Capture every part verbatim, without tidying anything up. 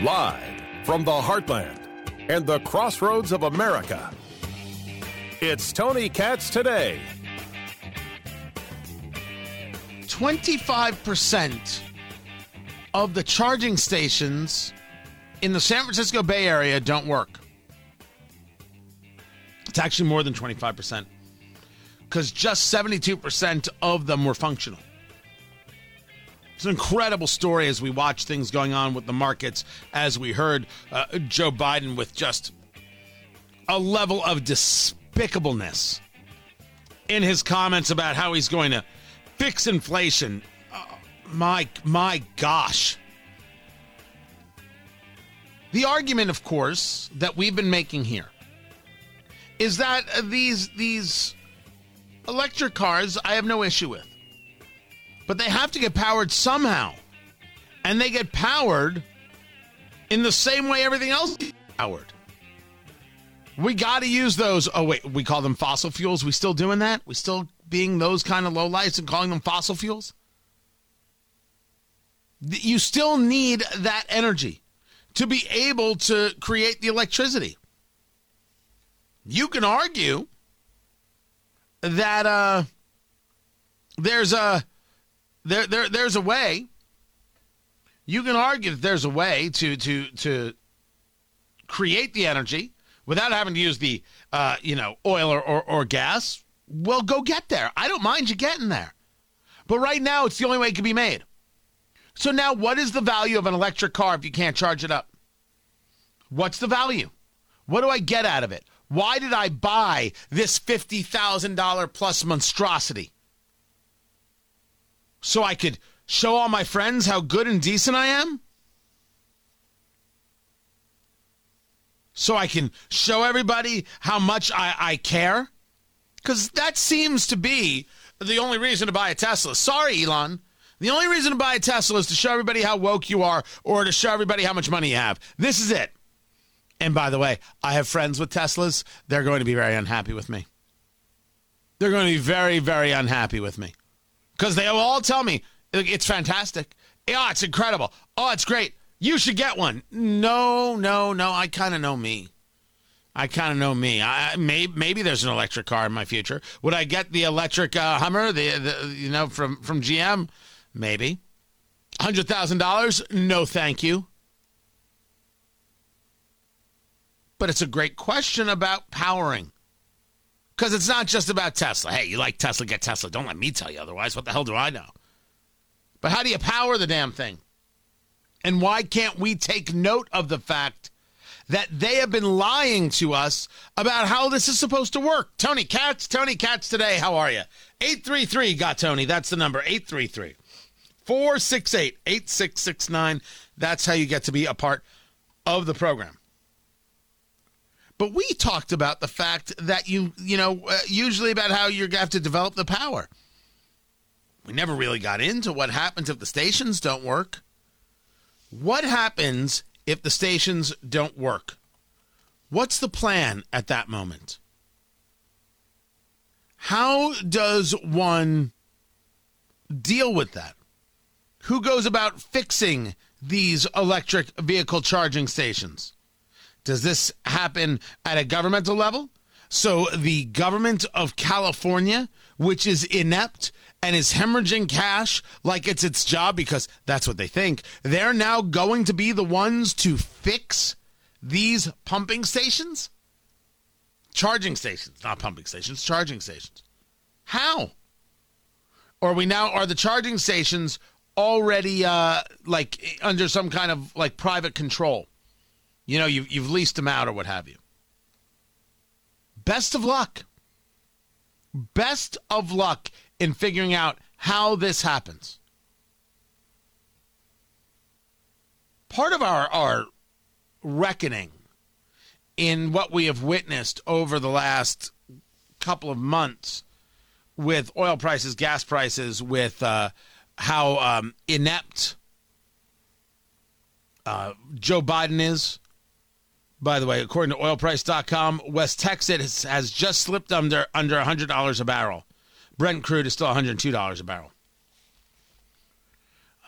Live from the heartland and the crossroads of America, it's Tony Katz Today. twenty-five percent of the charging stations in the San Francisco Bay Area don't work. It's actually more than twenty-five percent because just seventy-two percent of them were functional. It's an incredible story as we watch things going on with the markets, as we heard uh, Joe Biden with just a level of despicableness in his comments about how he's going to fix inflation. Oh, my, my gosh. The argument, of course, that we've been making here is that these, these electric cars I have no issue with. But they have to get powered somehow. And they get powered in the same way everything else is powered. We got to use those. Oh, wait, we call them fossil fuels. We still doing that? We still being those kind of lowlifes and calling them fossil fuels? You still need that energy to be able to create the electricity. You can argue that uh, there's a... There, there, there's a way. You can argue that there's a way to to to create the energy without having to use the uh, you know oil or, or or gas. Well, go get there. I don't mind you getting there, but right now it's the only way it can be made. So now, what is the value of an electric car if you can't charge it up? What's the value? What do I get out of it? Why did I buy this fifty thousand dollars plus monstrosity? So I could show all my friends how good and decent I am? So I can show everybody how much I, I care? Because that seems to be the only reason to buy a Tesla. Sorry, Elon. The only reason to buy a Tesla is to show everybody how woke you are or to show everybody how much money you have. This is it. And by the way, I have friends with Teslas. They're going to be very unhappy with me. They're going to be very, very unhappy with me. Because they will all tell me, it's fantastic. Oh, it's incredible. Oh, it's great. You should get one. No, no, no. I kind of know me. I kind of know me. I, maybe, maybe there's an electric car in my future. Would I get the electric uh, Hummer, the, the you know, from, from G M? Maybe. one hundred thousand dollars? No, thank you. But it's a great question about powering. Because it's not just about Tesla. Hey, you like Tesla, get Tesla. Don't let me tell you otherwise. What the hell do I know? But how do you power the damn thing? And why can't we take note of the fact that they have been lying to us about how this is supposed to work? Tony Katz, Tony Katz Today, how are you? eight three three, got Tony. That's the number, eight three three, four six eight, eight six six nine. That's how you get to be a part of the program. But we talked about the fact that you, you know, uh, usually about how you're going to have to develop the power. We never really got into what happens if the stations don't work. What happens if the stations don't work? What's the plan at that moment? How does one deal with that? Who goes about fixing these electric vehicle charging stations? Does this happen at a governmental level? So the government of California, which is inept and is hemorrhaging cash like it's its job, because that's what they think, they're now going to be the ones to fix these pumping stations? Charging stations, not pumping stations, charging stations. How? Or we now are the charging stations already uh, like under some kind of like private control? You know, you've, you've leased them out or what have you. Best of luck. Best of luck in figuring out how this happens. Part of our, our reckoning in what we have witnessed over the last couple of months with oil prices, gas prices, with uh, how um, inept uh, Joe Biden is. By the way, according to oil price dot com, West Texas has just slipped under under one hundred dollars a barrel. Brent crude is still one hundred two dollars a barrel.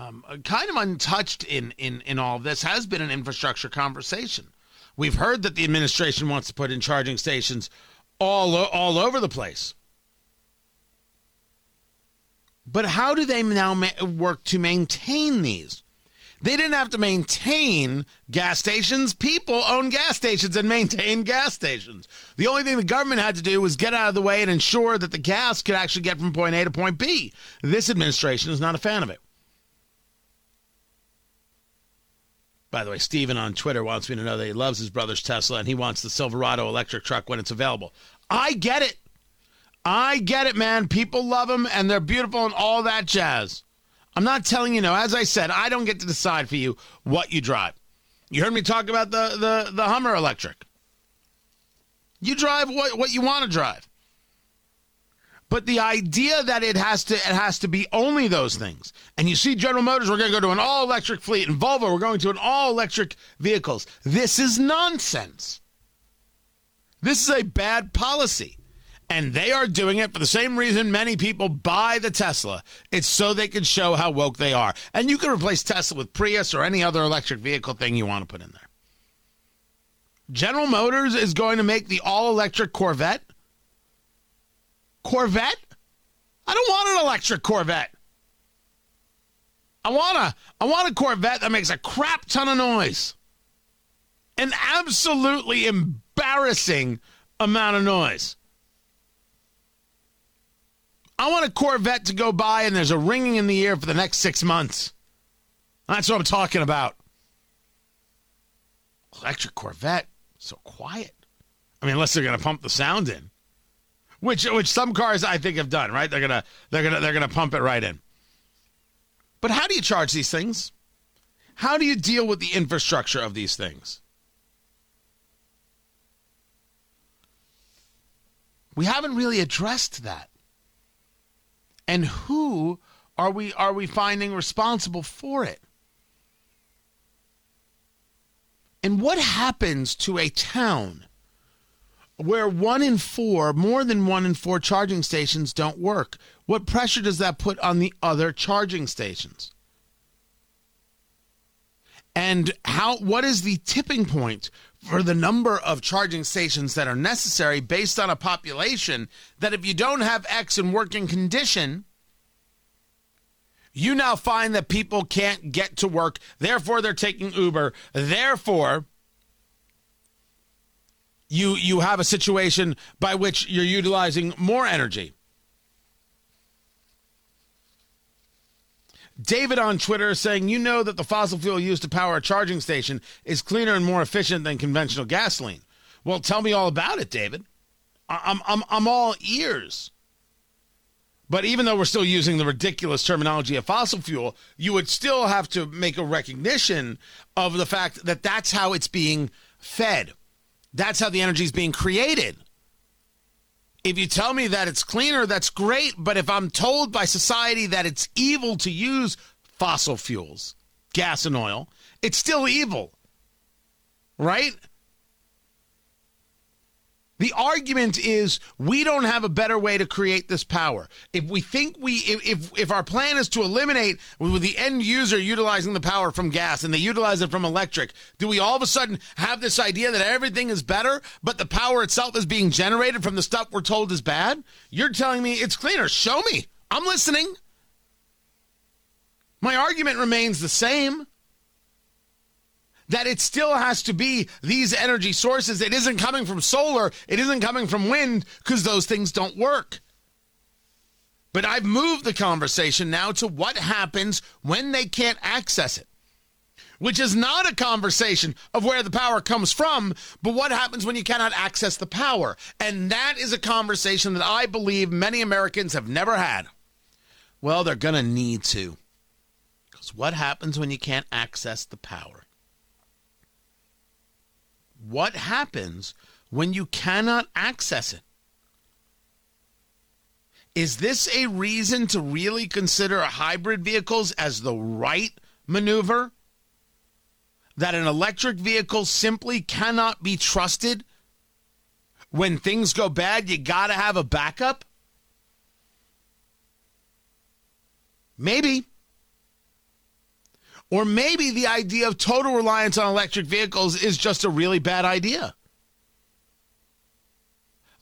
Um, kind of untouched in, in, in all of this has been an infrastructure conversation. We've heard that the administration wants to put in charging stations all all over the place. But how do they now ma- work to maintain these? They didn't have to maintain gas stations. People own gas stations and maintain gas stations. The only thing the government had to do was get out of the way and ensure that the gas could actually get from point A to point B. This administration is not a fan of it. By the way, Steven on Twitter wants me to know that he loves his brother's Tesla and he wants the Silverado electric truck when it's available. I get it. I get it, man. People love them and they're beautiful and all that jazz. I'm not telling you no. As I said, I don't get to decide for you what you drive. You heard me talk about the the, the Hummer electric. You drive what, what you want to drive. But the idea that it has to it has to be only those things. And you see General Motors, we're going to go to an all-electric fleet. And Volvo, we're going to an all-electric vehicles. This is nonsense. This is a bad policy. And they are doing it for the same reason many people buy the Tesla. It's so they can show how woke they are. And you can replace Tesla with Prius or any other electric vehicle thing you want to put in there. General Motors is going to make the all-electric Corvette. Corvette? I don't want an electric Corvette. I want a, I want a Corvette that makes a crap ton of noise. An absolutely embarrassing amount of noise. I want a Corvette to go by and there's a ringing in the ear for the next six months. That's what I'm talking about. Electric Corvette, so quiet. I mean, unless they're going to pump the sound in. Which which some cars I think have done, right? They're gonna they're gonna they're gonna pump it right in. But how do you charge these things? How do you deal with the infrastructure of these things? We haven't really addressed that. And who are we are we finding responsible for it? And what happens to a town where one in four, more than one in four charging stations don't work? What pressure does that put on the other charging stations? And how? What is the tipping point for the number of charging stations that are necessary based on a population that if you don't have X in working condition, you now find that people can't get to work, therefore they're taking Uber, therefore... You you have a situation by which you're utilizing more energy. David on Twitter is saying, you know that the fossil fuel used to power a charging station is cleaner and more efficient than conventional gasoline. Well, tell me all about it, David. I'm I'm I'm all ears. But even though we're still using the ridiculous terminology of fossil fuel, you would still have to make a recognition of the fact that that's how it's being fed. That's how the energy is being created. If you tell me that it's cleaner, that's great. But if I'm told by society that it's evil to use fossil fuels, gas and oil, it's still evil, right? The argument is we don't have a better way to create this power. If we think we, if if our plan is to eliminate with the end user utilizing the power from gas and they utilize it from electric, do we all of a sudden have this idea that everything is better, but the power itself is being generated from the stuff we're told is bad? You're telling me it's cleaner. Show me. I'm listening. My argument remains the same. That it still has to be these energy sources. It isn't coming from solar. It isn't coming from wind because those things don't work. But I've moved the conversation now to what happens when they can't access it, which is not a conversation of where the power comes from, but what happens when you cannot access the power. And that is a conversation that I believe many Americans have never had. Well, they're going to need to. Because what happens when you can't access the power? What happens when you cannot access it? Is this a reason to really consider hybrid vehicles as the right maneuver? That an electric vehicle simply cannot be trusted? When things go bad, you gotta have a backup? Maybe. Or maybe the idea of total reliance on electric vehicles is just a really bad idea.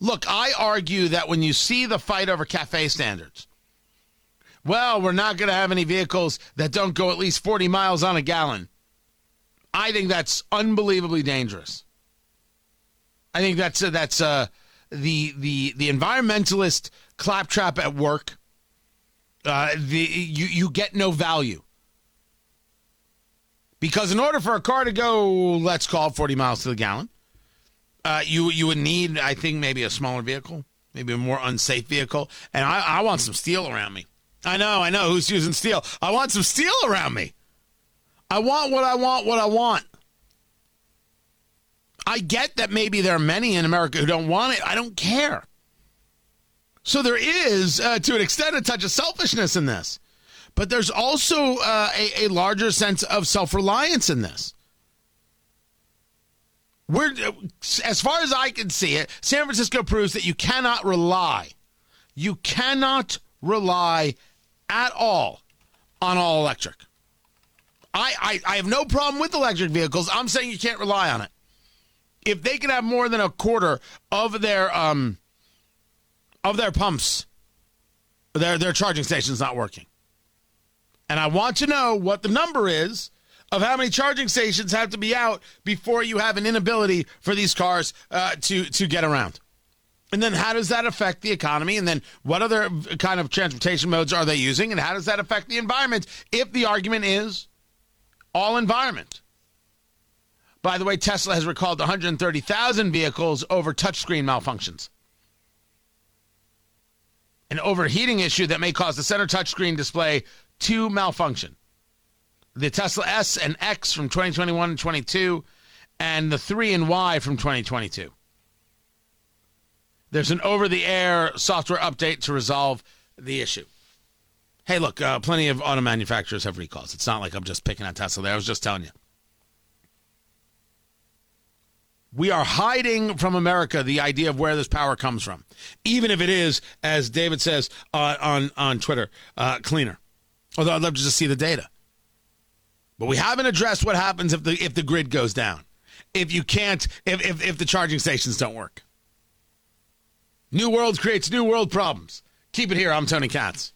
Look, I argue that when you see the fight over CAFE standards, well, we're not going to have any vehicles that don't go at least forty miles on a gallon. I think that's unbelievably dangerous. I think that's uh, that's uh, the the the environmentalist claptrap at work. Uh, the you you get no value. Because in order for a car to go, let's call it forty miles to the gallon, uh, you you would need, I think, maybe a smaller vehicle, maybe a more unsafe vehicle. And I, I want some steel around me. I know, I know who's using steel. I want some steel around me. I want what I want, what I want. I get that maybe there are many in America who don't want it. I don't care. So there is, uh, to an extent, a touch of selfishness in this. But there's also uh, a, a larger sense of self-reliance in this. We're, as far as I can see it, San Francisco proves that you cannot rely. You cannot rely at all on all electric. I, I, I have no problem with electric vehicles. I'm saying you can't rely on it. If they can have more than a quarter of their um of their pumps, their their charging station's not working. And I want to know what the number is of how many charging stations have to be out before you have an inability for these cars uh, to, to get around. And then how does that affect the economy? And then what other kind of transportation modes are they using? And how does that affect the environment if the argument is all environment? By the way, Tesla has recalled one hundred thirty thousand vehicles over touchscreen malfunctions. An overheating issue that may cause the center touchscreen display to malfunction. The Tesla S and X from twenty twenty-one and twenty-two, and the three and Y from twenty twenty-two. There's an over-the-air software update to resolve the issue. Hey, look, uh, plenty of auto manufacturers have recalls. It's not like I'm just picking on Tesla there. I was just telling you. We are hiding from America the idea of where this power comes from, even if it is, as David says uh, on, on Twitter, uh, cleaner. Although I'd love to just see the data. But we haven't addressed what happens if the if the grid goes down, if you can't, if if, if the charging stations don't work. New world creates new world problems. Keep it here. I'm Tony Katz.